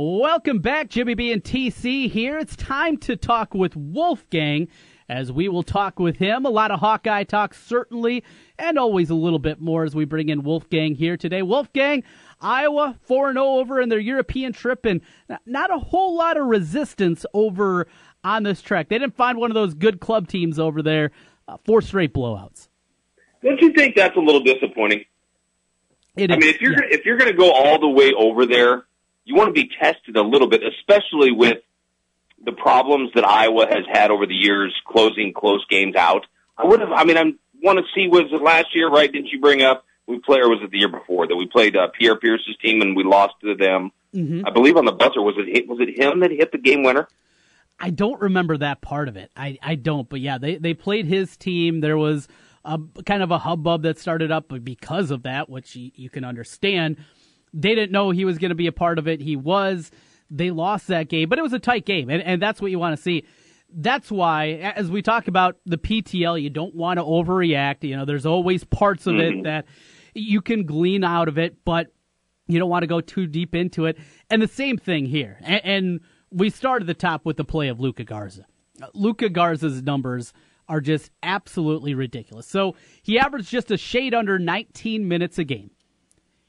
Welcome back, Jimmy B and TC here. It's time to talk with Wolfgang, as we will talk with him. A lot of Hawkeye talk, certainly, and always a little bit more as we bring in Wolfgang here today. Wolfgang, Iowa 4-0 over in their European trip, and not a whole lot of resistance over on this track. They didn't find one of those good club teams over there. Four straight blowouts. Don't you think that's a little disappointing? It is. I mean, if you're going to go all the way over there, you want to be tested a little bit, especially with the problems that Iowa has had over the years closing close games out. I want to see, was it last year, right? Didn't you bring up, or was it the year before that we played Pierre Pierce's team and we lost to them? Mm-hmm. I believe on the buzzer, was it him that hit the game winner? I don't remember that part of it. I don't, but yeah, they played his team. There was a kind of a hubbub that started up because of that, which you can understand. They didn't know he was going to be a part of it. He was. They lost that game, but it was a tight game, and that's what you want to see. That's why, as we talk about the PTL, you don't want to overreact. You know, there's always parts of it that you can glean out of it, but you don't want to go too deep into it. And the same thing here. And we start at the top with the play of Luka Garza. Luka Garza's numbers are just absolutely ridiculous. So he averaged just a shade under 19 minutes a game.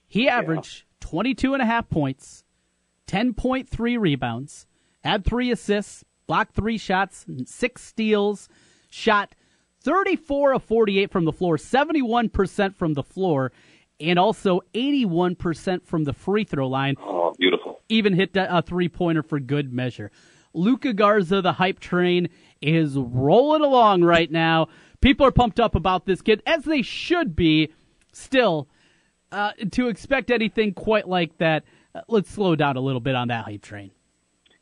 He averaged 22.5 points, 10.3 rebounds, had 3 assists, blocked 3 shots, 6 steals, shot 34 of 48 from the floor, 71% from the floor, and also 81% from the free throw line. Oh, beautiful. Even hit a three-pointer for good measure. Luka Garza, the hype train, is rolling along right now. People are pumped up about this kid, as they should be. Still, to expect anything quite like that, let's slow down a little bit on that hype train.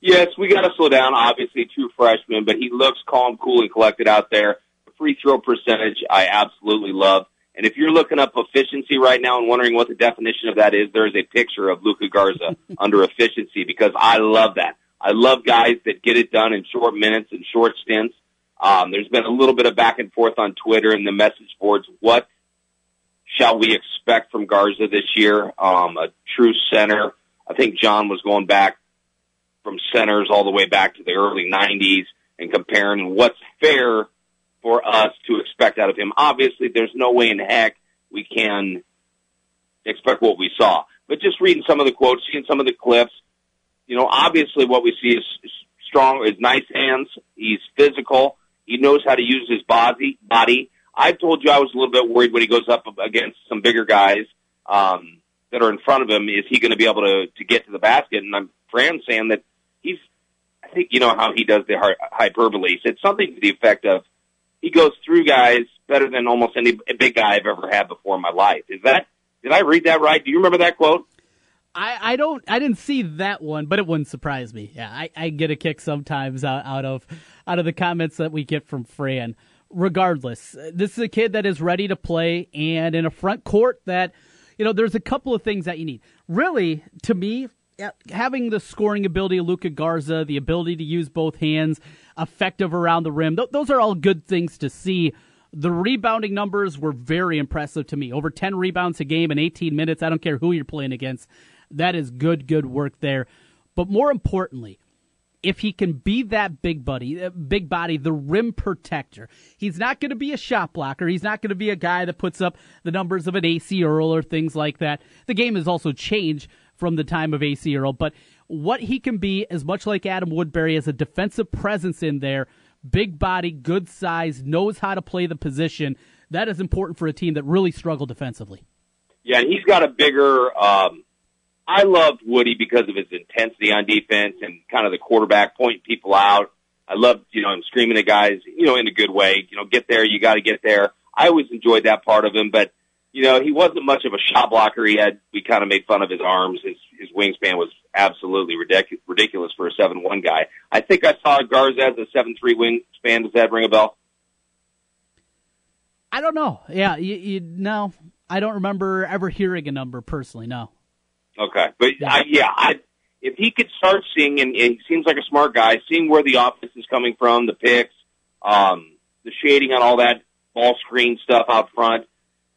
Yes, we got to slow down. Obviously, true freshman, but he looks calm, cool, and collected out there. The free throw percentage, I absolutely love. And if you're looking up efficiency right now and wondering what the definition of that is, there is a picture of Luka Garza under efficiency, because I love that. I love guys that get it done in short minutes and short stints. There's been a little bit of back and forth on Twitter and the message boards. What shall we expect from Garza this year? A true center. I think John was going back from centers all the way back to the early 90s and comparing what's fair for us to expect out of him. Obviously, there's no way in heck we can expect what we saw. But just reading some of the quotes, seeing some of the clips, you know, obviously what we see is strong, is nice hands. He's physical. He knows how to use his body. I told you I was a little bit worried when he goes up against some bigger guys that are in front of him. Is he going to be able to get to the basket? And Fran's saying that I think you know how he does the hyperbole. He said something to the effect of, he goes through guys better than almost any big guy I've ever had before in my life. Did I read that right? Do you remember that quote? I didn't see that one, but it wouldn't surprise me. Yeah, I get a kick sometimes out of the comments that we get from Fran. Regardless, this is a kid that is ready to play, and in a front court that, you know, there's a couple of things that you need. Really, to me, having the scoring ability of Luka Garza, the ability to use both hands, effective around the rim, those are all good things to see. The rebounding numbers were very impressive to me. Over 10 rebounds a game in 18 minutes. I don't care who you're playing against. That is good work there. But more importantly, if he can be that big body, the rim protector, he's not going to be a shot blocker. He's not going to be a guy that puts up the numbers of an AC Earl or things like that. The game has also changed from the time of AC Earl, but what he can be is much like Adam Woodbury, as a defensive presence in there, big body, good size, knows how to play the position. That is important for a team that really struggled defensively. Yeah, and he's got a bigger I loved Woody because of his intensity on defense and kind of the quarterback pointing people out. I loved, you know, him screaming at guys, you know, in a good way. You know, get there, you got to get there. I always enjoyed that part of him, but, you know, he wasn't much of a shot blocker. We kind of made fun of his arms. His wingspan was absolutely ridiculous for a 7'1" guy. I think I saw Garza as a 7'3" wingspan. Does that ring a bell? I don't know. Yeah, no, I don't remember ever hearing a number personally, no. Okay, but if he could start seeing, and he seems like a smart guy, seeing where the offense is coming from, the picks, the shading on all that ball screen stuff out front,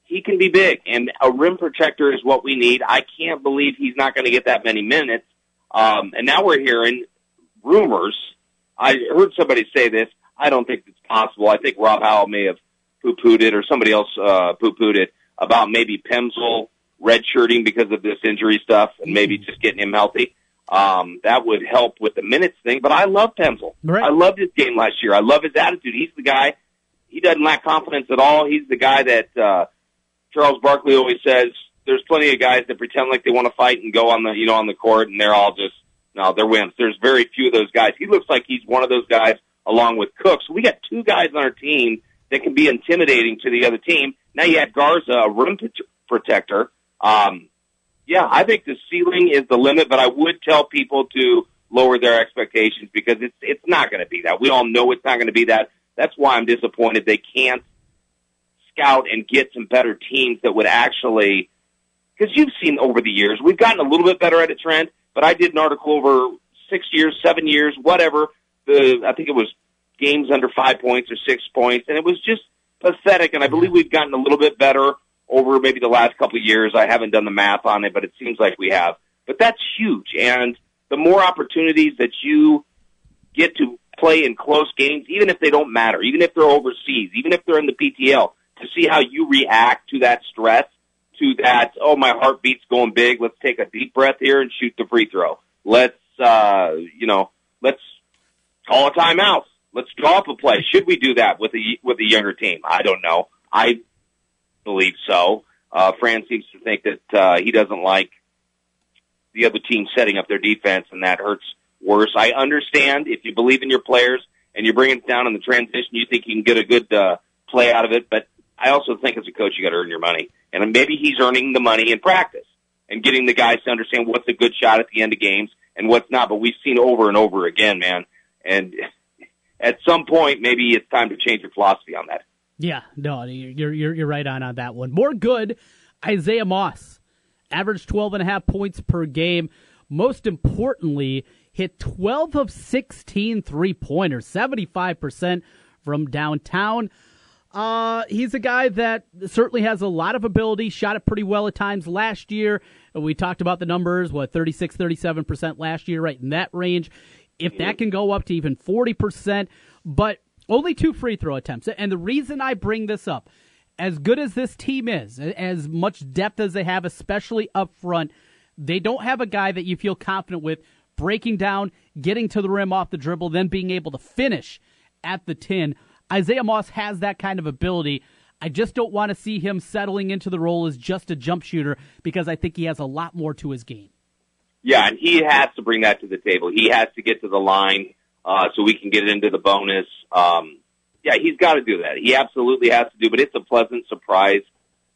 he can be big. And a rim protector is what we need. I can't believe he's not going to get that many minutes. And now we're hearing rumors. I heard somebody say this. I don't think it's possible. I think Rob Howe may have poo-pooed it, or somebody else poo-pooed it, about maybe Pemsel redshirting because of this injury stuff and maybe just getting him healthy. That would help with the minutes thing. But I love Pemsel. Right. I loved his game last year. I love his attitude. He's the guy. He doesn't lack confidence at all. He's the guy that Charles Barkley always says, there's plenty of guys that pretend like they want to fight and go on the, you know, on the court, and they're all just, no, they're wimps. There's very few of those guys. He looks like he's one of those guys along with Cook. So we got two guys on our team that can be intimidating to the other team. Now you have Garza, a rim protector. Yeah, I think the ceiling is the limit, but I would tell people to lower their expectations because it's not going to be that. We all know it's not going to be that. That's why I'm disappointed they can't scout and get some better teams that would actually, because you've seen over the years, we've gotten a little bit better at a trend, but I did an article over 6 years, 7 years, whatever. I think it was games under 5 points or 6 points, and it was just pathetic, and I believe we've gotten a little bit better over maybe the last couple of years. I haven't done the math on it, but it seems like we have. But that's huge, and the more opportunities that you get to play in close games, even if they don't matter, even if they're overseas, even if they're in the PTL, to see how you react to that stress, to that, oh, my heartbeat's going big, let's take a deep breath here and shoot the free throw. Let's, let's call a timeout. Let's draw up a play. Should we do that with a younger team? I don't know. I believe so. Fran seems to think that he doesn't like the other team setting up their defense, and that hurts worse. I understand if you believe in your players and you bring it down in the transition, you think you can get a good play out of it. But I also think as a coach, you got to earn your money. And maybe he's earning the money in practice and getting the guys to understand what's a good shot at the end of games and what's not. But we've seen over and over again, man. And at some point, maybe it's time to change your philosophy on that. Yeah, no, you're right on that one. More good, Isaiah Moss. Averaged 12.5 points per game. Most importantly, hit 12 of 16 three-pointers, 75% from downtown. He's a guy that certainly has a lot of ability, shot it pretty well at times last year. We talked about the numbers, 36, 37% last year, right in that range. If that can go up to even 40%, but only 2 free throw attempts. And the reason I bring this up, as good as this team is, as much depth as they have, especially up front, they don't have a guy that you feel confident with breaking down, getting to the rim off the dribble, then being able to finish at the tin. Isaiah Moss has that kind of ability. I just don't want to see him settling into the role as just a jump shooter because I think he has a lot more to his game. Yeah, and he has to bring that to the table. He has to get to the line so we can get into the bonus. Yeah, he's got to do that. He absolutely has to do, but it's a pleasant surprise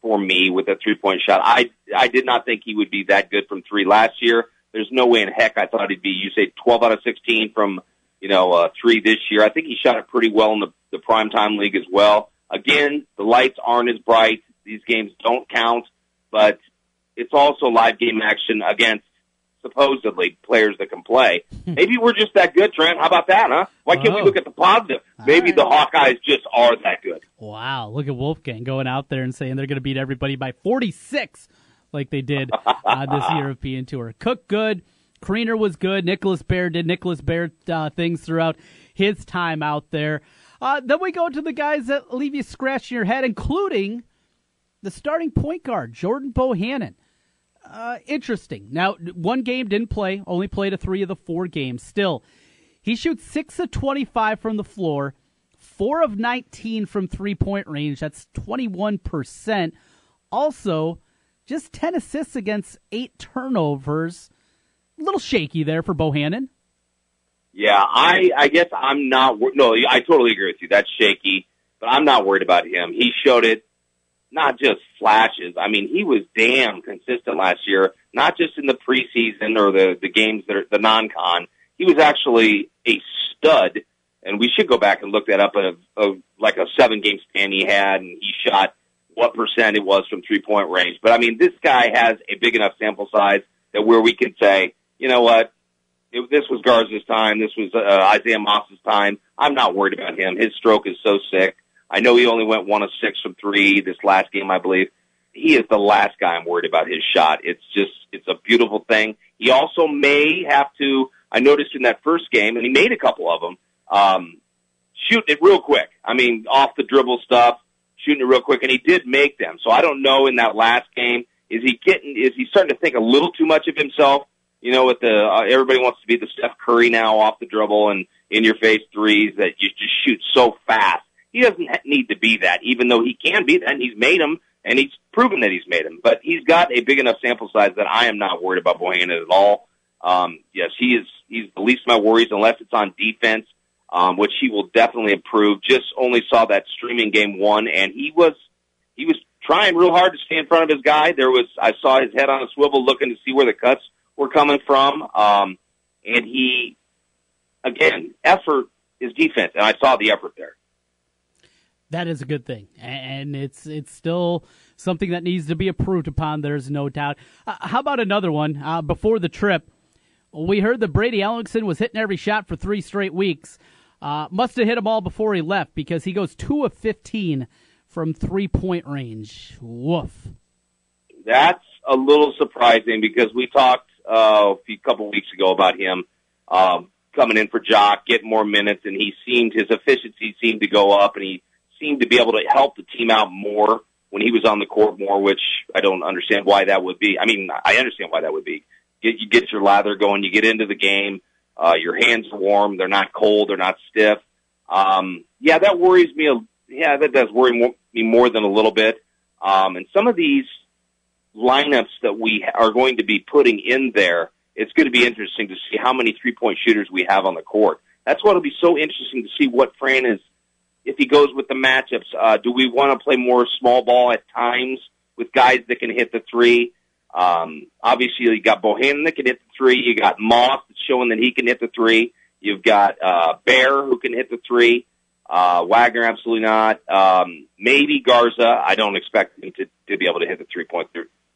for me with a three-point shot. I did not think he would be that good from three last year. There's no way in heck I thought he'd be, you say, 12 out of 16 from, three this year. I think he shot it pretty well in the primetime league as well. Again, the lights aren't as bright. These games don't count, but it's also live game action against supposedly players that can play. Maybe we're just that good, Trent. How about that, huh? Why can't we look at the positive? Maybe the Hawkeyes just are that good. Wow, look at Wolfgang going out there and saying they're going to beat everybody by 46 like they did this European tour. Cook good. Kriener was good. Nicholas Baer did Nicholas Baer things throughout his time out there. Then we go to the guys that leave you scratching your head, including the starting point guard, Jordan Bohannon. Interesting. Now, one game didn't play, only played a 3 of the 4 games. Still, he shoots 6 of 25 from the floor, 4 of 19 from three-point range. That's 21%. Also, just 10 assists against 8 turnovers. A little shaky there for Bohannon. Yeah, I guess I'm not – no, I totally agree with you. That's shaky, but I'm not worried about him. He showed it. Not just flashes. I mean, he was damn consistent last year, not just in the preseason or the games that are the non-con. He was actually a stud, and we should go back and look that up, like a 7-game span he had, and he shot what percent it was from three-point range. But, I mean, this guy has a big enough sample size that where we can say, you know what, this was Garza's time, this was Isaiah Moss's time. I'm not worried about him. His stroke is so sick. I know he only went 1 of 6 from three this last game, I believe. He is the last guy I'm worried about his shot. It's just, it's a beautiful thing. He also may have to, I noticed in that first game, and he made a couple of them, shoot it real quick. I mean, off the dribble stuff, shooting it real quick, and he did make them. So I don't know in that last game, is he starting to think a little too much of himself? You know, with the everybody wants to be the Steph Curry now off the dribble and in-your-face threes that you just shoot so fast. He doesn't need to be that, even though he can be that, and he's made them, and he's proven that he's made them. But he's got a big enough sample size that I am not worried about Bohannon at all. Yes, he's the least of my worries unless it's on defense, which he will definitely improve. Just only saw that streaming game one, and he was trying real hard to stay in front of his guy. I saw his head on a swivel looking to see where the cuts were coming from. And he, again, effort is defense, and I saw the effort there. That is a good thing, and it's still something that needs to be improved upon. There's no doubt. How about another one? Before the trip, we heard that Brady Ellingson was hitting every shot for 3 straight weeks. Must have hit them all before he left because he goes 2 of 15 from three-point range. Woof. That's a little surprising because we talked a couple weeks ago about him coming in for Jock, getting more minutes, and his efficiency seemed to go up, and he seemed to be able to help the team out more when he was on the court more, which I don't understand why that would be. I mean, I understand why that would be. You get your lather going, you get into the game, your hands are warm, they're not cold, they're not stiff. That worries me. Yeah, that does worry me more than a little bit. And some of these lineups that we are going to be putting in there, it's going to be interesting to see how many three-point shooters we have on the court. That's why it'll be so interesting to see what Fran is, if he goes with the matchups. Do we want to play more small ball at times with guys that can hit the three? Obviously, you got Bohannon that can hit the three. You got Moss that's showing that he can hit the three. You've got Baer who can hit the three. Wagner, absolutely not. Maybe Garza. I don't expect him to be able to hit the three-point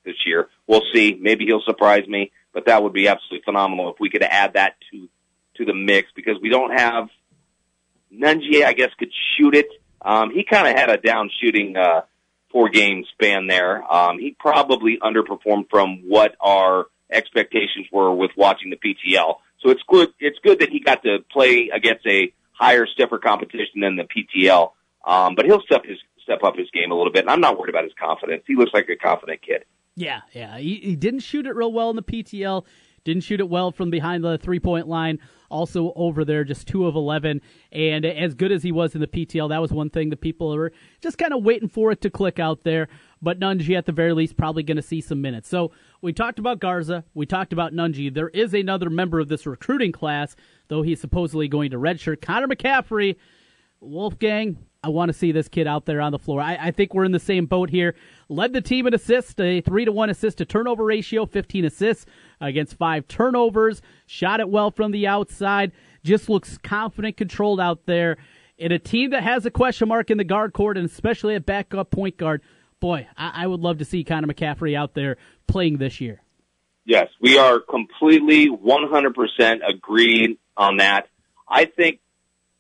this year. We'll see. Maybe he'll surprise me, but that would be absolutely phenomenal if we could add that to the mix because we don't have Nungi, I guess, could shoot it. He kind of had a down-shooting 4-game span there. He probably underperformed from what our expectations were with watching the PTL. So it's good that he got to play against a higher, stiffer competition than the PTL. But he'll step up his game a little bit. And I'm not worried about his confidence. He looks like a confident kid. Yeah. He didn't shoot it real well in the PTL. Didn't shoot it well from behind the three-point line. Also over there, just 2 of 11. And as good as he was in the PTL, that was one thing that people were just kind of waiting for it to click out there. But Nungi, at the very least, probably going to see some minutes. So we talked about Garza. We talked about Nungi. There is another member of this recruiting class, though he's supposedly going to redshirt. Connor McCaffrey, Wolfgang, I want to see this kid out there on the floor. I think we're in the same boat here. Led the team in assists, a 3-to-1 assist-to-turnover ratio, 15 assists against 5 turnovers. Shot it well from the outside. Just looks confident, controlled out there. In a team that has a question mark in the guard court, and especially a backup point guard, boy, I would love to see Connor McCaffrey out there playing this year. Yes, we are completely 100% agreed on that. I think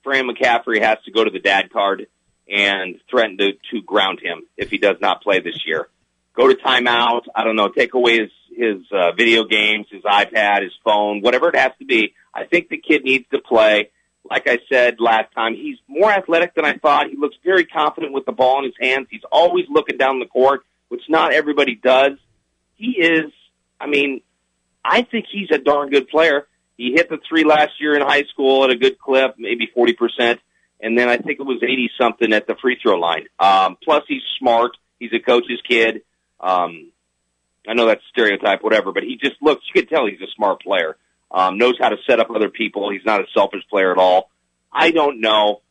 Fran McCaffrey has to go to the dad card and threaten to ground him if he does not play this year. Go to timeout. I don't know. Take away his video games, his iPad, his phone, whatever it has to be. I think the kid needs to play. Like I said last time, he's more athletic than I thought. He looks very confident with the ball in his hands. He's always looking down the court, which not everybody does. I think he's a darn good player. He hit the three last year in high school at a good clip, maybe 40%, and then I think it was 80-something at the free throw line. Plus, he's smart. He's a coach's kid. I know that's stereotype, whatever, but he just looks. You could tell he's a smart player. Knows how to set up other people. He's not a selfish player at all. I don't know.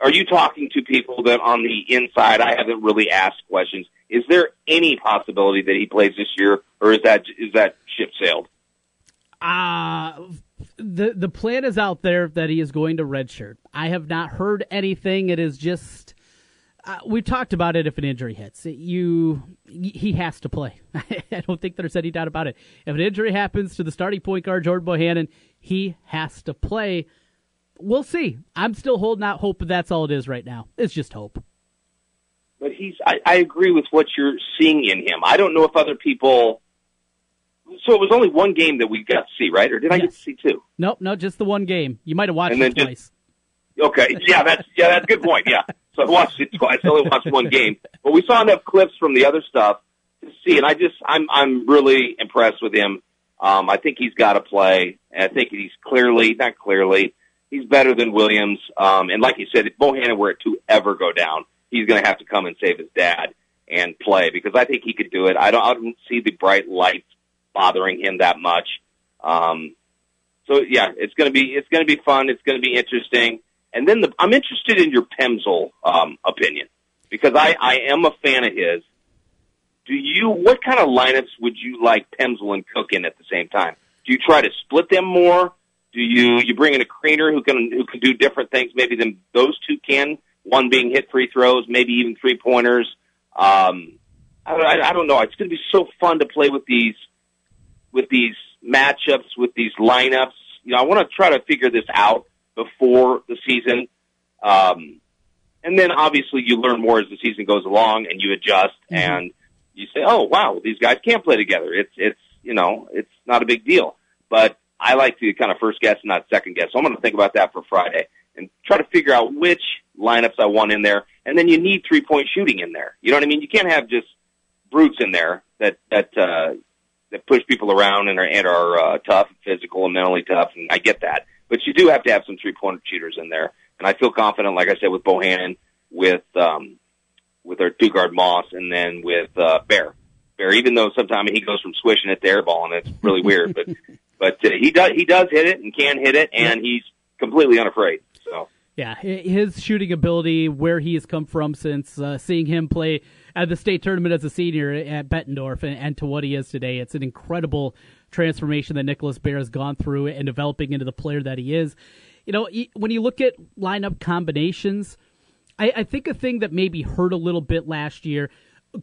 Are you talking to people that on the inside? I haven't really asked questions. Is there any possibility that he plays this year, or is that ship sailed? The plan is out there that he is going to redshirt. I have not heard anything. It is just we've talked about it. If an injury hits, he has to play. I don't think there's any doubt about it. If an injury happens to the starting point guard Jordan Bohannon, he has to play. We'll see. I'm still holding out hope, but that's all it is right now. It's just hope. But I agree with what you're seeing in him. I don't know if other people So it was only one game that we got to see, right? Or did I get to see two? No, just the one game. You might have watched it twice. Okay, that's a good point, yeah. So I watched it twice. I only watched one game. But we saw enough clips from the other stuff to see, and I'm really impressed with him. I think he's got to play, and I think he's he's better than Williams. And like you said, if Bohannon were to ever go down, he's going to have to come and save his dad and play, because I think he could do it. I don't see the bright lights bothering him that much. It's going to be fun. It's going to be interesting. And then I'm interested in your Pemsel opinion, because I am a fan of his. What kind of lineups would you like Pemsel and Cook in at the same time? Do you try to split them more? Do you bring in a Kriener who can do different things maybe than those two can, one being hit free throws, maybe even three-pointers? I don't know. It's going to be so fun to play with these matchups, with these lineups. You know, I want to try to figure this out before the season. And then obviously you learn more as the season goes along, and you adjust, and you say, oh, wow, these guys can't play together. It's not a big deal. But I like to kind of first guess, not second guess. So I'm going to think about that for Friday and try to figure out which lineups I want in there. And then you need three-point shooting in there. You know what I mean? You can't have just brutes in there that push people around and are tough, physical and mentally tough, and I get that. But you do have to have some three-point shooters in there. And I feel confident, like I said, with Bohannon, with our two-guard Moss, and then with Baer. Baer, even though sometimes he goes from swishing it to airball, and it's really weird, but he does hit it and can hit it, and he's completely unafraid. So yeah, his shooting ability, where he has come from since seeing him play at the state tournament as a senior at Bettendorf and to what he is today, it's an incredible transformation that Nicholas Baer has gone through and developing into the player that he is. You know, when you look at lineup combinations, I think a thing that maybe hurt a little bit last year,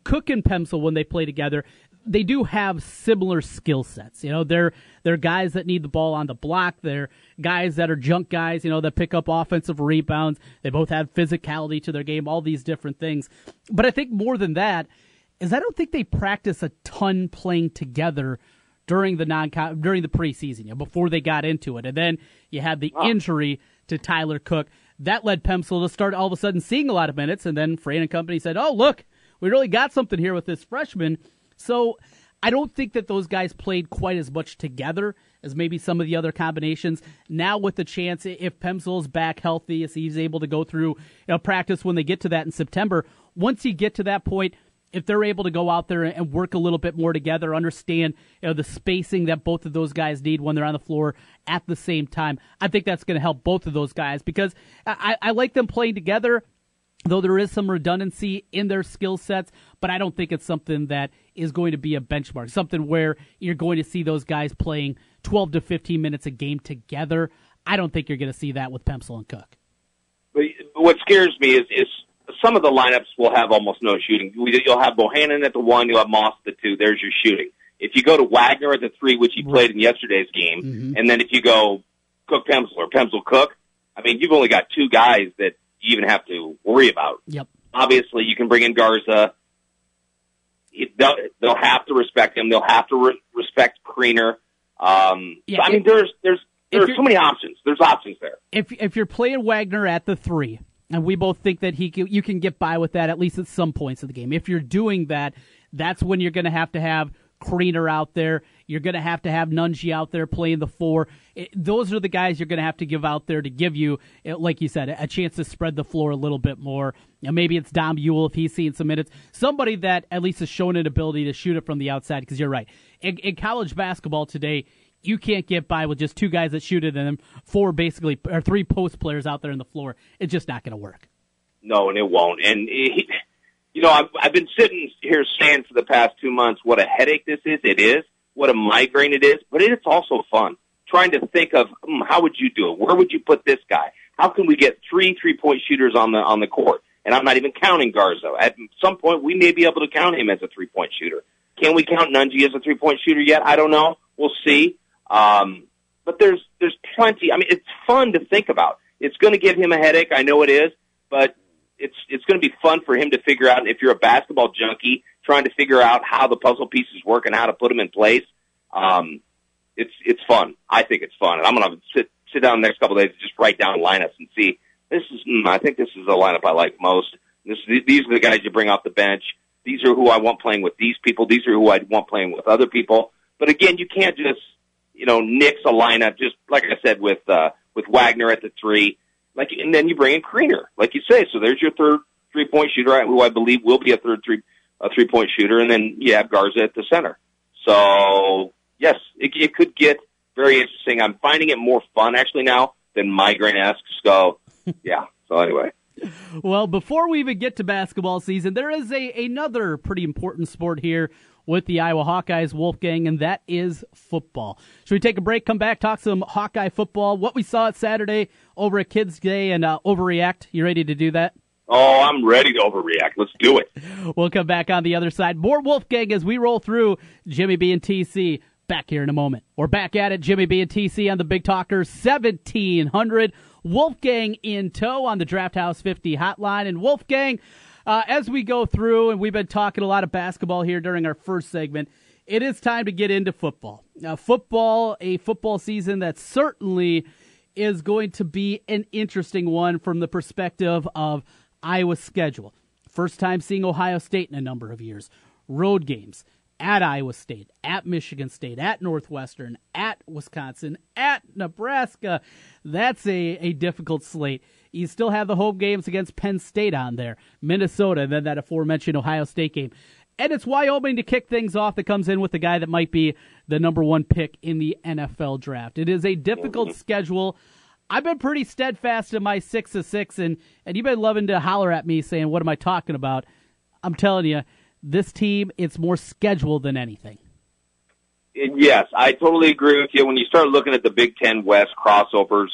Cook and Pemsel, when they play together, they do have similar skill sets. You know, they're guys that need the ball on the block. They're guys that are junk guys, you know, that pick up offensive rebounds. They both have physicality to their game, all these different things. But I think more than that is I don't think they practice a ton playing together during the during the preseason, you know, before they got into it. And then you had the injury to Tyler Cook. That led Pemsel to start all of a sudden seeing a lot of minutes, and then Fran and company said, oh, look, we really got something here with this freshman. So I don't think that those guys played quite as much together as maybe some of the other combinations. Now with the chance, if Pemsel's back healthy, if he's able to go through, you know, practice when they get to that in September, once you get to that point, if they're able to go out there and work a little bit more together, understand, you know, the spacing that both of those guys need when they're on the floor at the same time, I think that's going to help both of those guys, because I like them playing together, though there is some redundancy in their skill sets, but I don't think it's something that is going to be a benchmark, something where you're going to see those guys playing 12 to 15 minutes a game together. I don't think you're going to see that with Pemsel and Cook. But what scares me is some of the lineups will have almost no shooting. You'll have Bohannon at the one, you'll have Moss at the two. There's your shooting. If you go to Wagner at the three, which he played in yesterday's game, and then if you go Cook-Pemsel or Pemsel-Cook, I mean, you've only got two guys that you even have to worry about. Yep. Obviously, you can bring in Garza. They'll have to respect him. They'll have to respect Kriener. So, I mean, there's so many options. There's options there. If you're playing Wagner at the three, and we both think that you can get by with that, at least at some points of the game. If you're doing that, that's when you're going to have Kriener out there. You're going to have Nungi out there playing the four. Those are the guys you're going to have to give out there to give you, like you said, a chance to spread the floor a little bit more. You know, maybe it's Dom Ewell if he's seeing some minutes. Somebody that at least has shown an ability to shoot it from the outside, because you're right. In college basketball today, you can't get by with just two guys that shoot it and three post players out there on the floor. It's just not going to work. No, and it won't. And, you know, I've been sitting here saying for the past 2 months what a headache this is. It is. What a migraine it is. But it's also fun trying to think of how would you do it? Where would you put this guy? How can we get three-point shooters on the court? And I'm not even counting Garza. At some point, we may be able to count him as a three-point shooter. Can we count Nungi as a three-point shooter yet? I don't know. We'll see. But there's plenty. I mean, it's fun to think about. It's going to give him a headache. I know it is, but it's going to be fun for him to figure out. If you're a basketball junkie trying to figure out how the puzzle pieces work and how to put them in place, It's fun. I think it's fun. And I'm going to sit down the next couple of days and just write down lineups and see, I think this is the lineup I like most. These are the guys you bring off the bench. These are who I want playing with these people. These are who I want playing with other people. But again, you can't just, nix a lineup, just like I said, with Wagner at the 3. And then you bring in Kriener, like you say. So there's your third three-point shooter, who I believe will be a three-point shooter. And then you have Garza at the center. So yes, it could get very interesting. I'm finding it more fun actually now than migraine-esque. So yeah. So anyway. Well, before we even get to basketball season, there is another pretty important sport here with the Iowa Hawkeyes, Wolfgang, and that is football. Should we take a break, come back, talk some Hawkeye football, what we saw at Saturday over at Kids Day, and overreact? You ready to do that? Oh, I'm ready to overreact. Let's do it. We'll come back on the other side. More Wolfgang as we roll through. Jimmy B and TC back here in a moment. We're back at it. Jimmy B and TC on the Big Talker 1700. Wolfgang in tow on the Draft House 50 hotline. And Wolfgang, as we go through, and we've been talking a lot of basketball here during our first segment, it is time to get into football. Now, a football season that certainly is going to be an interesting one from the perspective of Iowa's schedule. First time seeing Ohio State in a number of years. Road games at Iowa State, at Michigan State, at Northwestern, at Wisconsin, at Nebraska. That's a difficult slate. You still have the home games against Penn State on there, Minnesota, and then that aforementioned Ohio State game. And it's Wyoming to kick things off that comes in with the guy that might be the number one pick in the NFL draft. It is a difficult schedule. I've been pretty steadfast in my 6 of 6, and you've been loving to holler at me saying, what am I talking about? I'm telling you, this team, it's more schedule than anything. Yes, I totally agree with you. When you start looking at the Big Ten West crossovers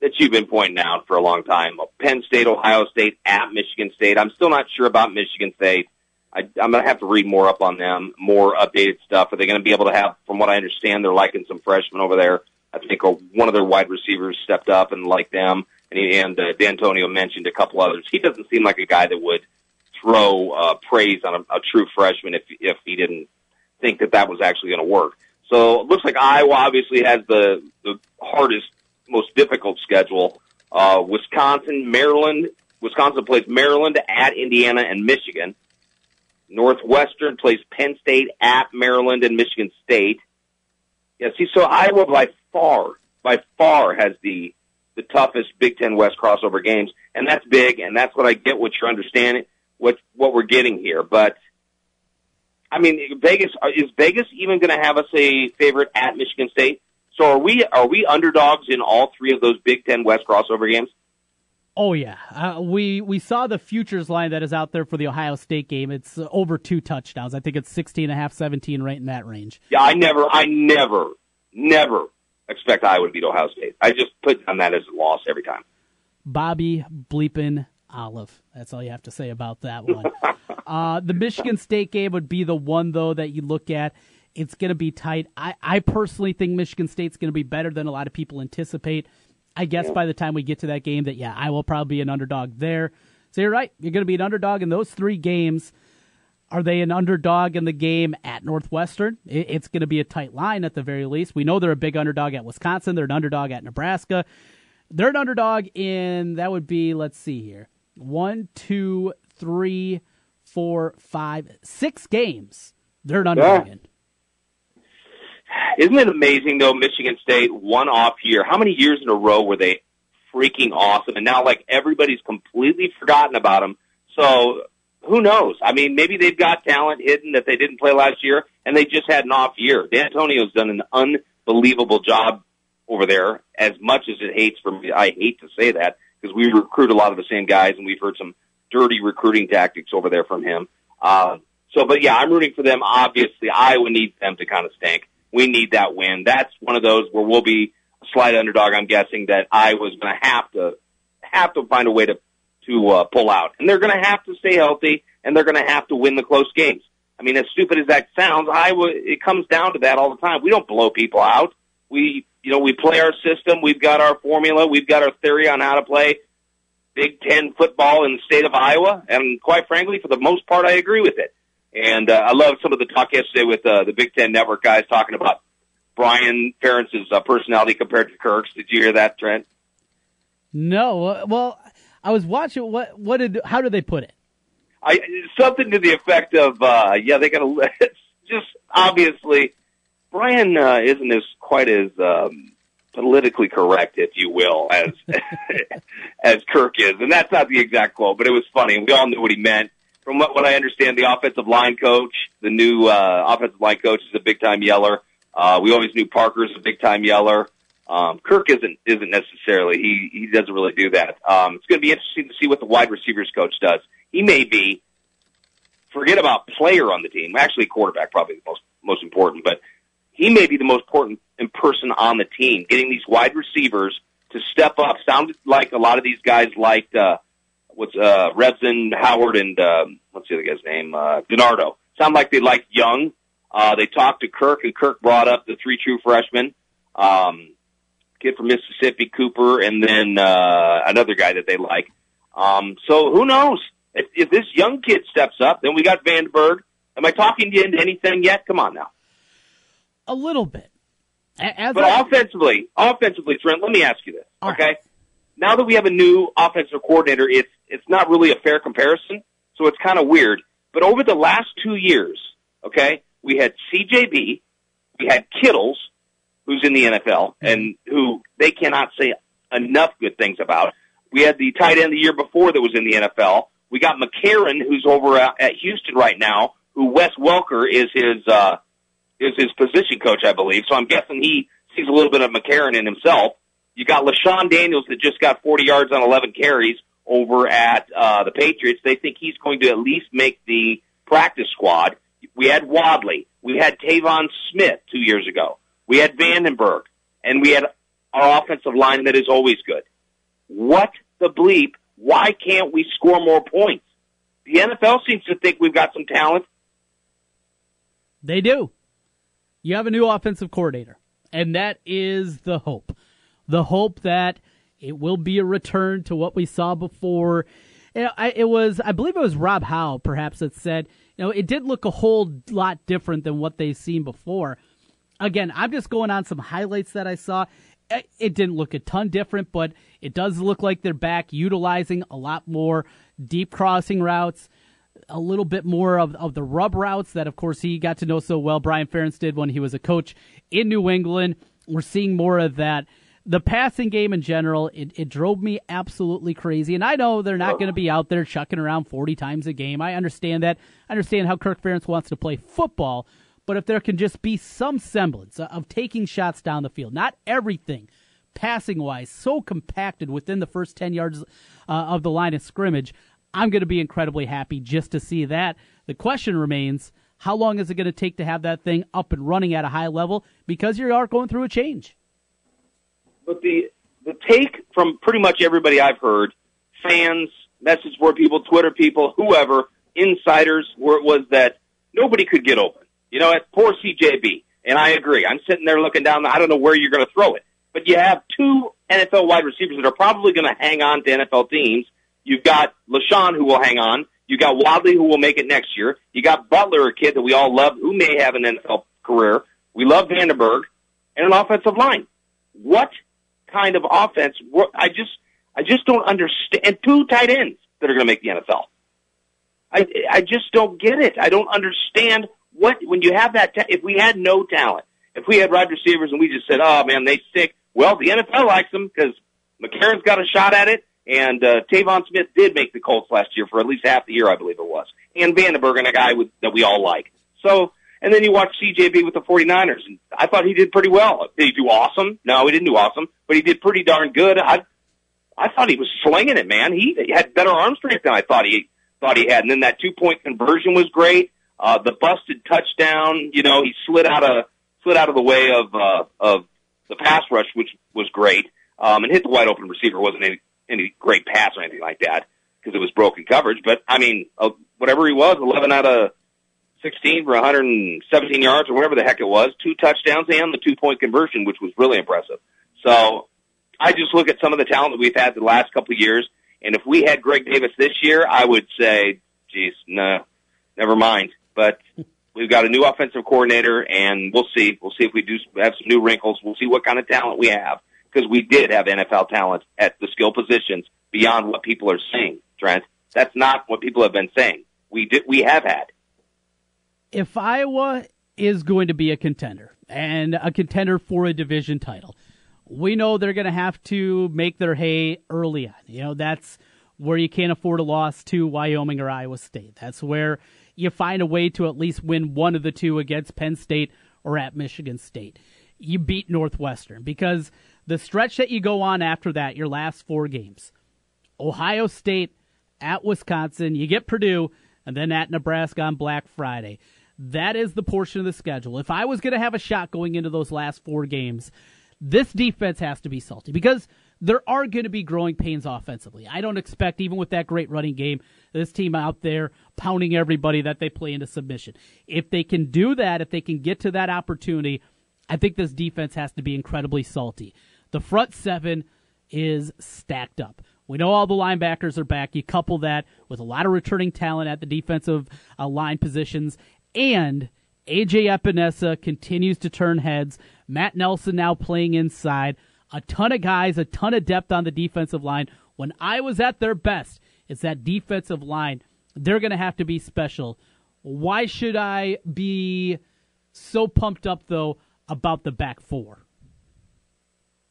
that you've been pointing out for a long time, Penn State, Ohio State, at Michigan State. I'm still not sure about Michigan State. I'm going to have to read more up on them, more updated stuff. Are they going to be able to have, from what I understand, they're liking some freshmen over there. I think one of their wide receivers stepped up and liked them, and D'Antonio mentioned a couple others. He doesn't seem like a guy that would throw praise on a true freshman if he didn't think that was actually going to work. So it looks like Iowa obviously has the hardest, most difficult schedule. Wisconsin plays Maryland, at Indiana and Michigan. Northwestern plays Penn State, at Maryland and Michigan State. Yeah, see, so Iowa by far has the toughest Big Ten West crossover games, and that's big, and that's what I get, what you're understanding. What we're getting here. But, I mean, is Vegas even going to have us a favorite at Michigan State? So are we underdogs in all three of those Big Ten West crossover games? Oh, yeah. We saw the futures line that is out there for the Ohio State game. It's over 2 touchdowns. I think it's 16.5, 17, right in that range. Yeah, I never expect Iowa to beat Ohio State. I just put on that as a loss every time. Bobby bleepin' Olive. That's all you have to say about that one. The Michigan State game would be the one, though, that you look at. It's going to be tight. I personally think Michigan State's going to be better than a lot of people anticipate. I guess by the time we get to that game I will probably be an underdog there. So you're right. You're going to be an underdog in those 3 games. Are they an underdog in the game at Northwestern? It's going to be a tight line at the very least. We know they're a big underdog at Wisconsin. They're an underdog at Nebraska. They're an underdog in, that would be, let's see here, 6 games. They're an underdog. Yeah. Isn't it amazing, though, Michigan State, one off year? How many years in a row were they freaking awesome? And now, everybody's completely forgotten about them. So who knows? I mean, maybe they've got talent hidden that they didn't play last year, and they just had an off year. D'Antonio's done an unbelievable job over there, as much as it hates for me. I hate to say that, because we recruit a lot of the same guys, and we've heard some dirty recruiting tactics over there from him. I'm rooting for them, obviously. Iowa needs them to kind of stink. We need that win. That's one of those where we'll be a slight underdog, I'm guessing, that Iowa's going to have to find a way to pull out. And they're going to have to stay healthy, and they're going to have to win the close games. I mean, as stupid as that sounds, Iowa, it comes down to that all the time. We don't blow people out. We play our system. We've got our formula. We've got our theory on how to play Big Ten football in the state of Iowa. And quite frankly, for the most part, I agree with it. And I love some of the talk yesterday with the Big Ten Network guys talking about Brian Ferentz's personality compared to Kirk's. Did you hear that, Trent? No. Well, I was watching. How did they put it? Something to the effect of, they got to. Just obviously, Brian isn't as quite as politically correct, if you will, as as Kirk is, and that's not the exact quote, but it was funny. We all knew what he meant. From what I understand, the offensive line coach, the new offensive line coach, is a big time yeller. We always knew Parker's a big time yeller. Kirk isn't necessarily. He doesn't really do that. It's going to be interesting to see what the wide receivers coach does. He may be. Forget about player on the team. Actually, quarterback probably the most important, but he may be the most important person on the team. Getting these wide receivers to step up sounded like a lot of these guys liked Revson, Howard, and what's the other guy's name? DiNardo. Sound like they liked Young. They talked to Kirk, and Kirk brought up the three true freshmen, kid from Mississippi, Cooper, and then another guy that they like. So who knows? If this young kid steps up, then we got Vandenberg. Am I talking you into anything yet? Come on now. A little bit. Offensively, Trent, let me ask you this, okay? Right. Now that we have a new offensive coordinator, it's not really a fair comparison, so it's kind of weird. But over the last 2 years, okay, we had CJB, we had Kittles, who's in the NFL, and who they cannot say enough good things about. We had the tight end the year before that was in the NFL. We got McCarron, who's over at Houston right now, who Wes Welker is his position coach, I believe. So I'm guessing he sees a little bit of McCarron in himself. You got LaShawn Daniels that just got 40 yards on 11 carries over at the Patriots. They think he's going to at least make the practice squad. We had Wadley. We had Tavon Smith 2 years ago. We had Vandenberg. And we had our offensive line that is always good. What the bleep? Why can't we score more points? The NFL seems to think we've got some talent. They do. You have a new offensive coordinator, and that is the hope. The hope that it will be a return to what we saw before. I believe it was Rob Howe, perhaps, that said, it did look a whole lot different than what they've seen before. Again, I'm just going on some highlights that I saw. It didn't look a ton different, but it does look like they're back utilizing a lot more deep crossing routes, a little bit more of the rub routes that, of course, he got to know so well. Brian Ferentz did when he was a coach in New England. We're seeing more of that. The passing game in general, it drove me absolutely crazy. And I know they're not going to be out there chucking around 40 times a game. I understand that. I understand how Kirk Ferentz wants to play football. But if there can just be some semblance of taking shots down the field, not everything passing-wise, so compacted within the first 10 yards of the line of scrimmage, I'm going to be incredibly happy just to see that. The question remains, how long is it going to take to have that thing up and running at a high level? Because you are going through a change. But the take from pretty much everybody I've heard, fans, message board people, Twitter people, whoever, insiders, was that nobody could get open. Poor CJB, and I agree. I'm sitting there looking down. I don't know where you're going to throw it. But you have two NFL wide receivers that are probably going to hang on to NFL teams. You've got LaShawn, who will hang on. You've got Wadley, who will make it next year. You got Butler, a kid that we all love, who may have an NFL career. We love Vandenberg, and an offensive line. What kind of offense? I just don't understand. And two tight ends that are going to make the NFL. I just don't get it. I don't understand when you have that, if we had no talent, if we had wide receivers and we just said, oh, man, they stick, well, the NFL likes them because McCarron's got a shot at it, and Tavon Smith did make the Colts last year for at least half the year, I believe it was, and Vandenberg and a guy that we all like. So, and then you watch CJB with the 49ers, and I thought he did pretty well. Did he do awesome? No, he didn't do awesome, but he did pretty darn good. I thought he was slinging it, man. He had better arm strength than I thought he had, and then that two-point conversion was great. The busted touchdown, he slid out of the way of the pass rush, which was great, and hit the wide open receiver. Wasn't any great pass or anything like that because it was broken coverage. But I mean, whatever he was, 11 out of 16 for 117 yards or whatever the heck it was, two touchdowns and the 2-point conversion, which was really impressive. So I just look at some of the talent that we've had the last couple of years, and if we had Greg Davis this year, I would say, geez, no, never mind. But we've got a new offensive coordinator, and we'll see. We'll see if we do have some new wrinkles. We'll see what kind of talent we have, because we did have NFL talent at the skill positions beyond what people are saying, Trent. That's not what people have been saying. We have had. If Iowa is going to be a contender, and a contender for a division title, we know they're going to have to make their hay early on. You know, that's where you can't afford a loss to Wyoming or Iowa State. That's where you find a way to at least win one of the two against Penn State or at Michigan State. You beat Northwestern, because the stretch that you go on after that, your last four games, Ohio State at Wisconsin, you get Purdue, and then at Nebraska on Black Friday. That is the portion of the schedule. If I was going to have a shot going into those last four games, this defense has to be salty, because there are going to be growing pains offensively. I don't expect, even with that great running game, this team out there pounding everybody that they play into submission. If they can do that, if they can get to that opportunity, I think this defense has to be incredibly salty. The front seven is stacked up. We know all the linebackers are back. You couple that with a lot of returning talent at the defensive line positions, and A.J. Epenesa continues to turn heads. Matt Nelson now playing inside. A ton of guys, a ton of depth on the defensive line. When Iowa's at their best, it's that defensive line. They're going to have to be special. Why should I be so pumped up, though, about the back four?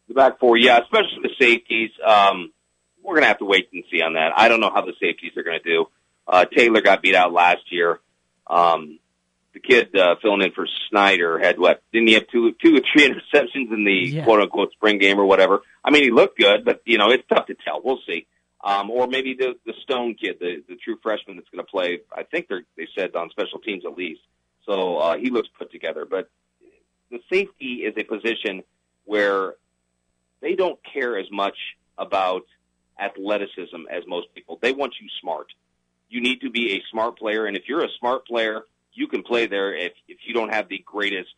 The back four, yeah, especially the safeties. We're going to have to wait and see on that. I don't know how the safeties are going to do. Taylor got beat out last year. The kid filling in for Snyder had what? Didn't he have two or three interceptions in the quote-unquote spring game or whatever? I mean, he looked good, but, you know, it's tough to tell. We'll see. Or maybe the Stone kid, the true freshman that's going to play, I think they said on special teams at least. So he looks put together. But the safety is a position where they don't care as much about athleticism as most people. They want you smart. You need to be a smart player, and if you're a smart player, you can play there. If you don't have the greatest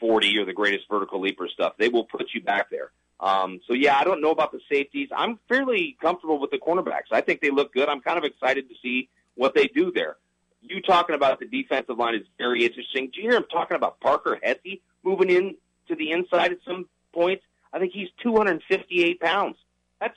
40 or the greatest vertical leap or stuff, they will put you back there. So, yeah, I don't know about the safeties. I'm fairly comfortable with the cornerbacks. I think they look good. I'm kind of excited to see what they do there. You talking about the defensive line is very interesting. Do you hear him talking about Parker Hesse moving in to the inside at some point? I think he's 258 pounds. And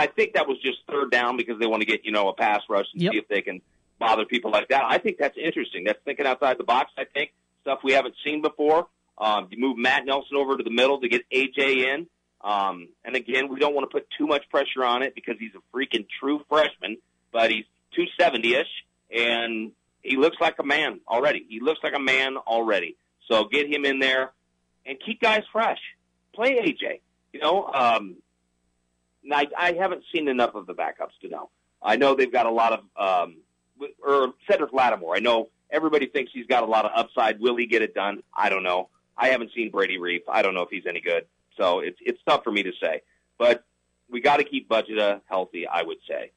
I think that was just third down because they want to get, you know, a pass rush and see if they can bother people like that. I think that's interesting. That's thinking outside the box, I think, stuff we haven't seen before. You move Matt Nelson over to the middle to get A.J. in. And, again, we don't want to put too much pressure on it because he's a freaking true freshman, but he's 270-ish, and he looks like a man already. So get him in there and keep guys fresh. Play A.J., you know, I haven't seen enough of the backups to know. I know they've got a lot of Cedric Lattimore. I know everybody thinks he's got a lot of upside. Will he get it done? I don't know. I haven't seen Brady Reif. I don't know if he's any good. So it's tough for me to say. But we got to keep Budgeta healthy, I would say.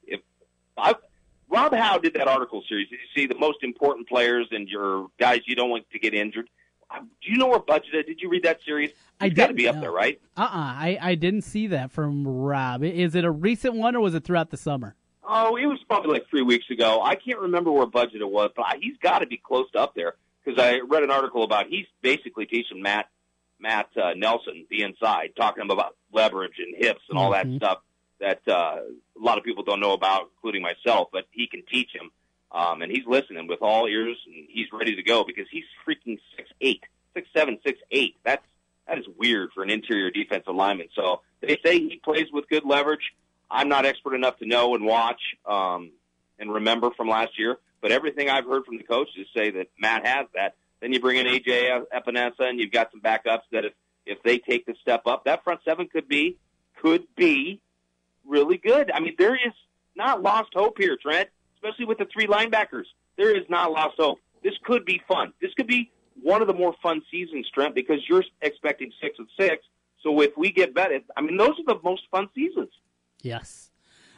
Rob Howe did that article series. Did you see the most important players and your guys you don't want to get injured? Do you know where Budgeta? Did you read that series? It's got to be up there, right? I didn't see that from Rob. Is it a recent one or was it throughout the summer? Oh, it was probably like 3 weeks ago. I can't remember where Budgeta was, but he's got to be close to up there because I read an article about he's basically teaching Matt Nelson the inside, talking about leverage and hips and all that stuff that a lot of people don't know about, including myself. But he can teach him, and he's listening with all ears, and he's ready to go because he's freaking 6'8", 6'7", 6'8". That is weird for an interior defensive lineman. So they say he plays with good leverage. I'm not expert enough to know and watch and remember from last year, but everything I've heard from the coaches say that Matt has that. Then you bring in A.J. Epenesa, and you've got some backups that if they take the step up, that front seven could be really good. I mean, there is not lost hope here, Trent, especially with the three linebackers. There is not lost hope. This could be fun. This could be one of the more fun seasons, Trent, because you're expecting 6-6. So if we get better, I mean, those are the most fun seasons. Yes,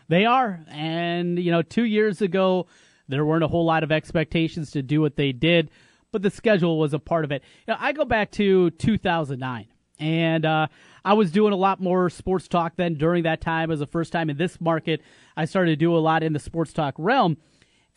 they are. And, you know, 2 years ago, there weren't a whole lot of expectations to do what they did, but the schedule was a part of it. You know, I go back to 2009, and I was doing a lot more sports talk then during that time. It was the first time in this market I started to do a lot in the sports talk realm.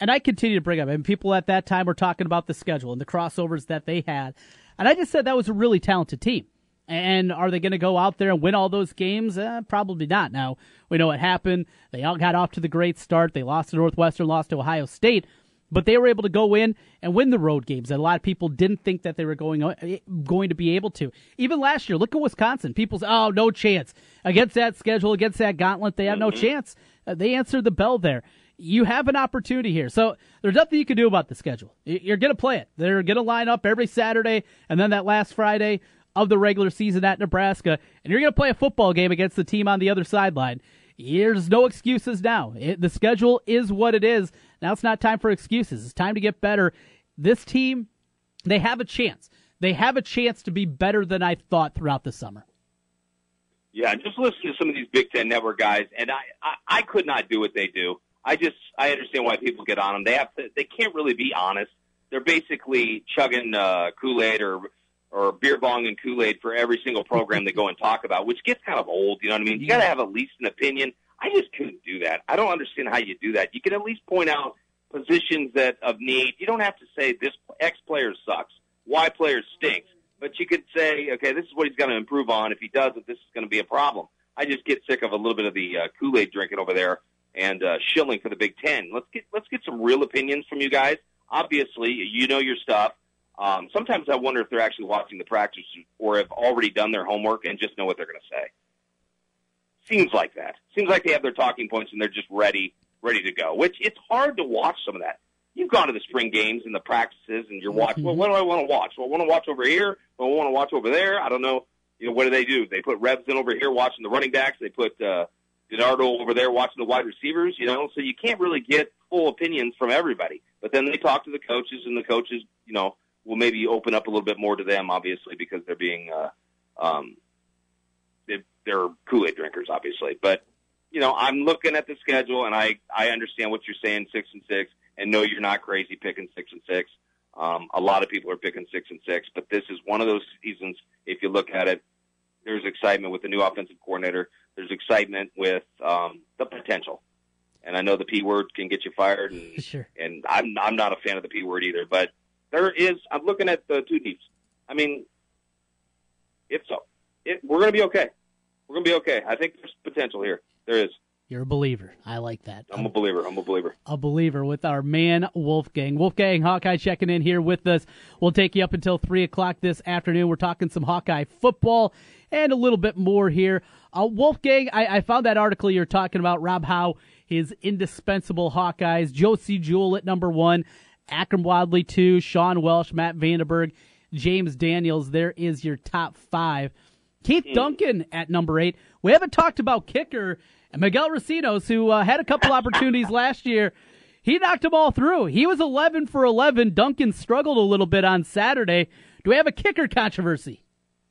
And I continue to bring up, and people at that time were talking about the schedule and the crossovers that they had. And I just said that was a really talented team. And are they going to go out there and win all those games? Probably not. Now, we know what happened. They all got off to the great start. They lost to Northwestern, lost to Ohio State. But they were able to go in and win the road games that a lot of people didn't think that they were going to be able to. Even last year, look at Wisconsin. People's, oh, no chance. Against that schedule, against that gauntlet, they have no chance. They answered the bell there. You have an opportunity here. So there's nothing you can do about the schedule. You're going to play it. They're going to line up every Saturday and then that last Friday of the regular season at Nebraska, and you're going to play a football game against the team on the other sideline. There's no excuses now. The schedule is what it is. Now it's not time for excuses. It's time to get better. This team, they have a chance. They have a chance to be better than I thought throughout the summer. Yeah, just listen to some of these Big Ten Network guys, and I could not do what they do. I understand why people get on them. They can't really be honest. They're basically chugging Kool-Aid or beer bong and Kool-Aid for every single program they go and talk about, which gets kind of old, you know what I mean? You got to have at least an opinion. I just couldn't do that. I don't understand how you do that. You can at least point out positions that of need. You don't have to say this X player sucks, Y player stinks, but you could say, okay, this is what he's going to improve on. If he doesn't, this is going to be a problem. I just get sick of a little bit of the Kool-Aid drinking over there and shilling for the Big Ten. Let's get some real opinions from you guys. Obviously, you know your stuff. Sometimes I wonder if they're actually watching the practice or have already done their homework and just know what they're going to say. Seems like that. Seems like they have their talking points and they're just ready to go, which it's hard to watch some of that. You've gone to the spring games and the practices and you're watching, well, what do I want to watch? Well, I want to watch over here. Well, I want to watch over there. I don't know. You know, what do? They put Rebs in over here watching the running backs. They put D'Antonio over there watching the wide receivers, you know, so you can't really get full opinions from everybody. But then they talk to the coaches and the coaches, you know, we'll maybe open up a little bit more to them, obviously, because they're being they're Kool-Aid drinkers, obviously. But, you know, I'm looking at the schedule, and I understand what you're saying, 6-6, and no, you're not crazy picking 6-6. A lot of people are picking 6-6, but this is one of those seasons, if you look at it, there's excitement with the new offensive coordinator. There's excitement with the potential. And I know the P word can get you fired, and, sure. And I'm not a fan of the P word either, but there is, I'm looking at the two deeps. I mean, we're going to be okay. We're going to be okay. I think there's potential here. There is. You're a believer. I like that. I'm a believer. A believer with our man, Wolfgang. Wolfgang Hawkeye checking in here with us. We'll take you up until 3 o'clock this afternoon. We're talking some Hawkeye football and a little bit more here. Wolfgang, I found that article you're talking about, Rob Howe, his indispensable Hawkeyes, Josie Jewell at number 1. Akram Wadley, 2, Sean Welsh, Matt Vandenberg, James Daniels. There is your top 5. Keith Duncan at number 8. We haven't talked about kicker and Miguel Recinos, who had a couple opportunities last year. He knocked them all through. He was 11 for 11. Duncan struggled a little bit on Saturday. Do we have a kicker controversy?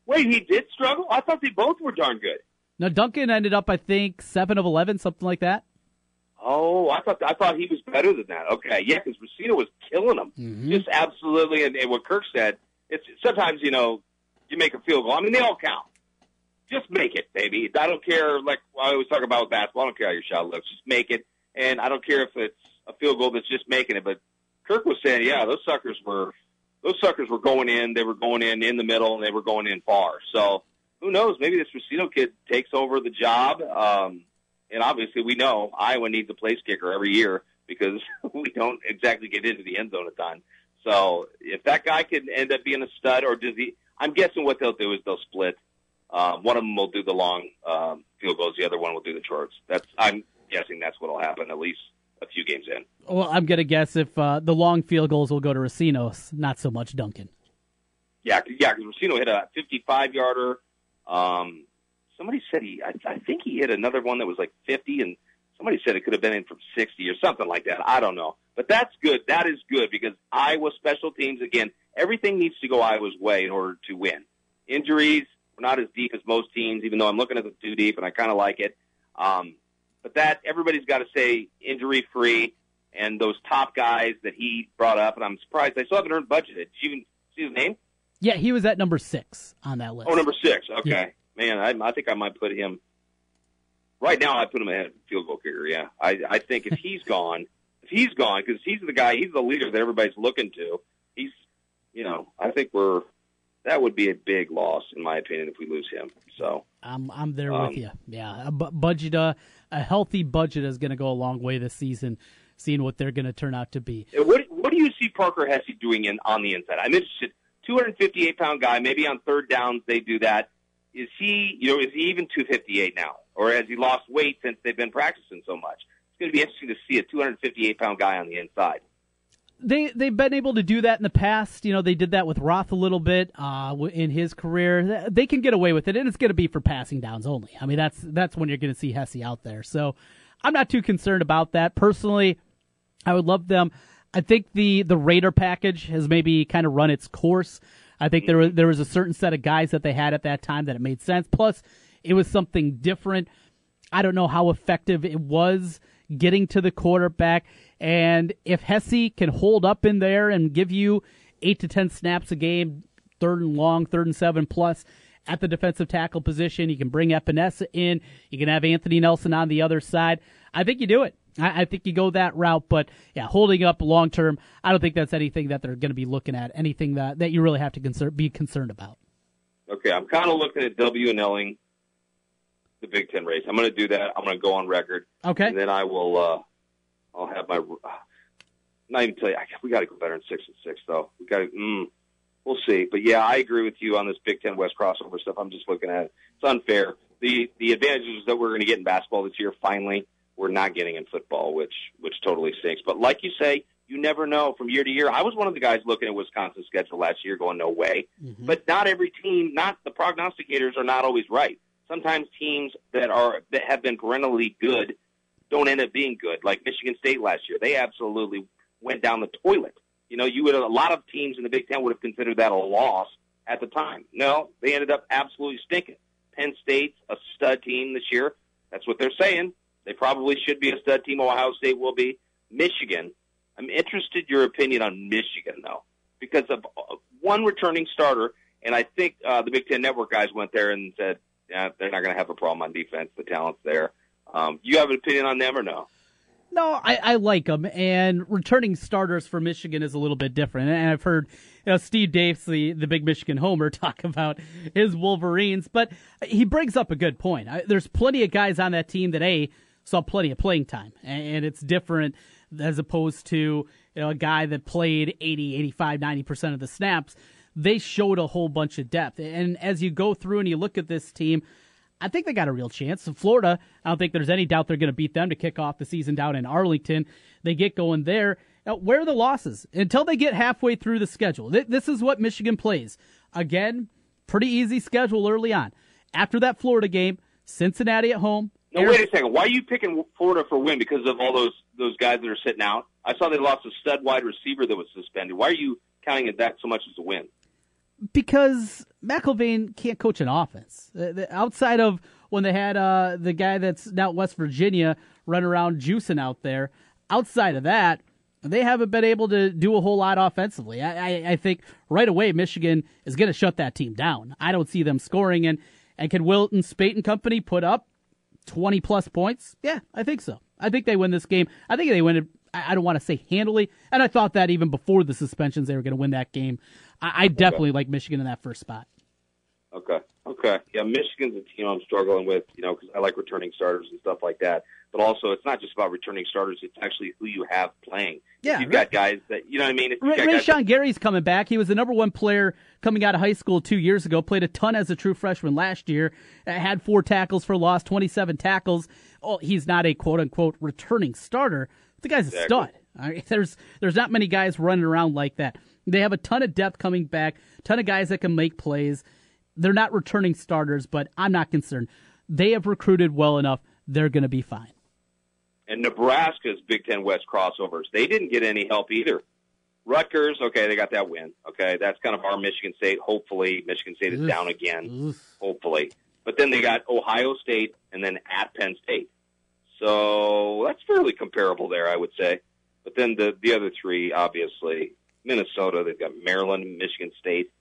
Wait, he did struggle? I thought they both were darn good. No, Duncan ended up, I think, 7 of 11, something like that. Oh, I thought he was better than that. Okay, yeah, because Racino was killing him, just absolutely. And what Kirk said, it's sometimes you know you make a field goal. I mean, they all count. Just make it, baby. I don't care. Like I always talk about with basketball, I don't care how your shot looks. Just make it, and I don't care if it's a field goal that's just making it. But Kirk was saying, yeah, those suckers were going in. They were going in the middle, and they were going in far. So who knows? Maybe this Racino kid takes over the job. And obviously we know Iowa needs a place kicker every year because we don't exactly get into the end zone a ton. So if that guy could end up being a stud or does he – I'm guessing what they'll do is they'll split. One of them will do the long field goals. The other one will do the shorts. I'm guessing that's what will happen at least a few games in. Well, I'm going to guess if the long field goals will go to Recinos, not so much Duncan. Yeah, because Racino hit a 55-yarder somebody said I think he hit another one that was like 50, and somebody said it could have been in from 60 or something like that. I don't know. But that's good. That is good because Iowa special teams, again, everything needs to go Iowa's way in order to win. Injuries, we're not as deep as most teams, even though I'm looking at the two deep, and I kind of like it. But that everybody's got to stay injury-free, and those top guys that he brought up, and I'm surprised they still haven't earned Budgeta. Did you even see his name? Yeah, he was at number 6 on that list. Oh, number 6. Okay. Yeah. Man, I think I might put him – right now I put him ahead of field goal kicker, yeah. I think if he's gone, if he's gone, because he's the guy, he's the leader that everybody's looking to. He's, you know, I think that would be a big loss, in my opinion, if we lose him. So I'm there with you. Yeah, a healthy Budgeta is going to go a long way this season, seeing what they're going to turn out to be. What do you see Parker Hesse doing on the inside? I'm interested. 258-pound guy, maybe on third downs they do that. Is he, you know, is he even 258 now, or has he lost weight since they've been practicing so much? It's going to be interesting to see a 258-pound guy on the inside. They've been able to do that in the past. You know, they did that with Roth a little bit in his career. They can get away with it, and it's going to be for passing downs only. I mean, that's when you're going to see Hesse out there. So I'm not too concerned about that. Personally, I would love them. I think the Raider package has maybe kind of run its course. I think there was a certain set of guys that they had at that time that it made sense. Plus, it was something different. I don't know how effective it was getting to the quarterback. And if Hesse can hold up in there and give you 8 to 10 snaps a game, third and long, third and 7+, at the defensive tackle position, you can bring Epenesa in. You can have Anthony Nelson on the other side. I think you do it. I think you go that route, but yeah, holding up long term, I don't think that's anything that they're going to be looking at. Anything that you really have to be concerned about. Okay, I'm kind of looking at W&Ling, the Big Ten race. I'm going to do that. I'm going to go on record. Okay, and then I will. I'll have my. Not even tell you. We got to go better than 6 and 6, though. We got to. We'll see, but yeah, I agree with you on this Big Ten West crossover stuff. I'm just looking at it. It's unfair. The advantages that we're going to get in basketball this year, finally, we're not getting in football, which totally stinks. But like you say, you never know from year to year. I was one of the guys looking at Wisconsin's schedule last year going, no way. Mm-hmm. But not every team, not the prognosticators are not always right. Sometimes teams that have been perennially good don't end up being good. Like Michigan State last year, they absolutely went down the toilet. You know, a lot of teams in the Big Ten would have considered that a loss at the time. No, they ended up absolutely stinking. Penn State's a stud team this year. That's what they're saying. They probably should be a stud team. Ohio State will be. Michigan, I'm interested in your opinion on Michigan, though, because of one returning starter, and I think the Big Ten Network guys went there and said, yeah, they're not going to have a problem on defense. The talent's there. You have an opinion on them or no? No, I like them, and returning starters for Michigan is a little bit different. And I've heard, you know, Steve Davis, the big Michigan homer, talk about his Wolverines, but he brings up a good point. There's plenty of guys on that team that, A, saw plenty of playing time, and it's different as opposed to, you know, a guy that played 80, 85, 90% of the snaps. They showed a whole bunch of depth, and as you go through and you look at this team, I think they got a real chance. In Florida, I don't think there's any doubt they're going to beat them to kick off the season down in Arlington. They get going there. Now, where are the losses? Until they get halfway through the schedule. This is what Michigan plays. Again, pretty easy schedule early on. After that Florida game, Cincinnati at home. No, wait a second. Why are you picking Florida for win? Because of all those guys that are sitting out? I saw they lost a stud wide receiver that was suspended. Why are you counting it that so much as a win? Because McIlvain can't coach an offense. Outside of when they had the guy that's now West Virginia run around juicing out there, outside of that, they haven't been able to do a whole lot offensively. I think right away Michigan is going to shut that team down. I don't see them scoring. And can Wilton, Spate, and company put up 20-plus points? Yeah, I think so. I think they win this game. I think they win it. I don't want to say handily, and I thought that even before the suspensions they were going to win that game. I definitely like Michigan in that first spot. Okay. Yeah, Michigan's a team I'm struggling with, you know, because I like returning starters and stuff like that. But also, it's not just about returning starters. It's actually who you have playing. Yeah, you've got guys that, you know what I mean? Rayshon Gary's coming back. He was the number one player coming out of high school 2 years ago, played a ton as a true freshman last year, had 4 tackles for loss, 27 tackles. Oh, he's not a quote-unquote returning starter. The guy's a stud. All right? There's not many guys running around like that. They have a ton of depth coming back, ton of guys that can make plays. They're not returning starters, but I'm not concerned. They have recruited well enough. They're going to be fine. And Nebraska's Big Ten West crossovers, they didn't get any help either. Rutgers, okay, they got that win. Okay, that's kind of our Michigan State. Hopefully, Michigan State is down again. Hopefully. But then they got Ohio State and then at Penn State. So that's fairly comparable there, I would say. But then the other three, obviously, Minnesota, they've got Maryland, Michigan State,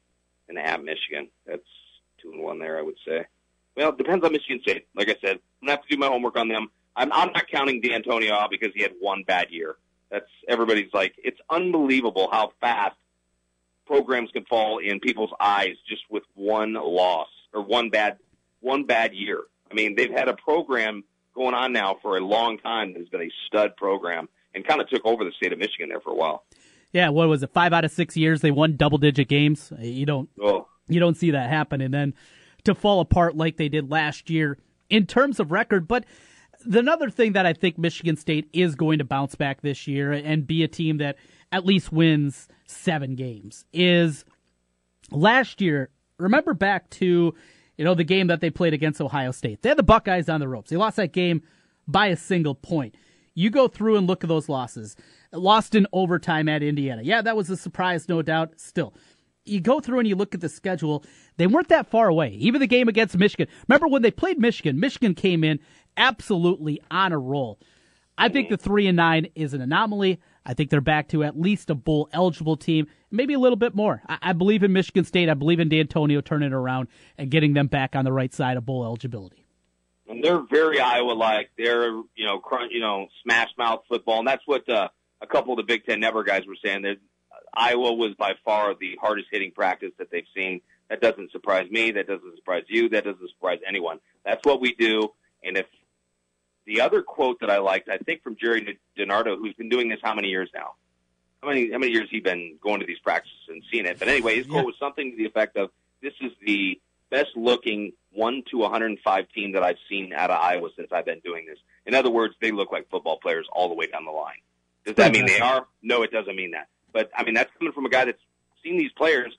and at Michigan. That's 2-1 there, I would say. Well, it depends on Michigan State. Like I said, I'm going to have to do my homework on them. I'm not counting D'Antonio because he had one bad year. That's everybody's like, it's unbelievable how fast programs can fall in people's eyes just with one loss or one bad year. I mean, they've had a program going on now for a long time that has been a stud program and kind of took over the state of Michigan there for a while. Yeah, what was it? 5 out of 6 years they won double-digit games. You don't see that happen, and then to fall apart like they did last year in terms of record. But another thing that I think Michigan State is going to bounce back this year and be a team that at least wins 7 games is last year. Remember back to, the game that they played against Ohio State. They had the Buckeyes on the ropes. They lost that game by a single point. You go through and look at those losses. Lost in overtime at Indiana. Yeah, that was a surprise, no doubt. Still, you go through and you look at the schedule. They weren't that far away. Even the game against Michigan. Remember when they played Michigan, Michigan came in absolutely on a roll. I think the 3-9 is an anomaly. I think they're back to at least a bowl-eligible team, maybe a little bit more. I believe in Michigan State. I believe in D'Antonio turning it around and getting them back on the right side of bowl eligibility. And they're very Iowa-like. They're, smash-mouth football. And that's what a couple of the Big Ten Never guys were saying. That Iowa was by far the hardest-hitting practice that they've seen. That doesn't surprise me. That doesn't surprise you. That doesn't surprise anyone. That's what we do. And if the other quote that I liked, I think from Jerry DiNardo, who's been doing this how many years now? How many years has he been going to these practices and seeing it? But anyway, his quote was something to the effect of, this is the best-looking 1 to 105 team that I've seen out of Iowa since I've been doing this. In other words, they look like football players all the way down the line. Does that mean they are? No, it doesn't mean that. But, that's coming from a guy that's seen these players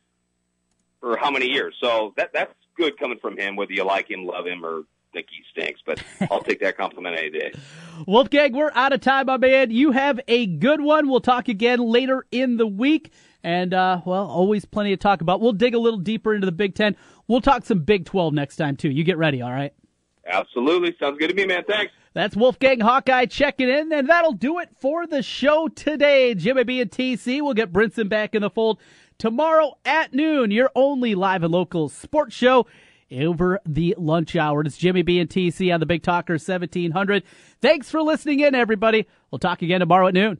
for how many years. So that's good coming from him, whether you like him, love him, or think he stinks, but I'll take that compliment any day. Wolfgang, we're out of time, my man. You have a good one. We'll talk again later in the week, and always plenty to talk about. We'll dig a little deeper into the Big Ten. We'll talk some Big 12 next time too. You get ready, all right? Absolutely. Sounds good to me, man. Thanks. That's Wolfgang Hawkeye checking in, and that'll do it for the show today. Jimmy B and TC will get Brinson back in the fold tomorrow at noon. Your only live and local sports show over the lunch hour. It's Jimmy B and TC on the Big Talker 1700. Thanks for listening in, everybody. We'll talk again tomorrow at noon.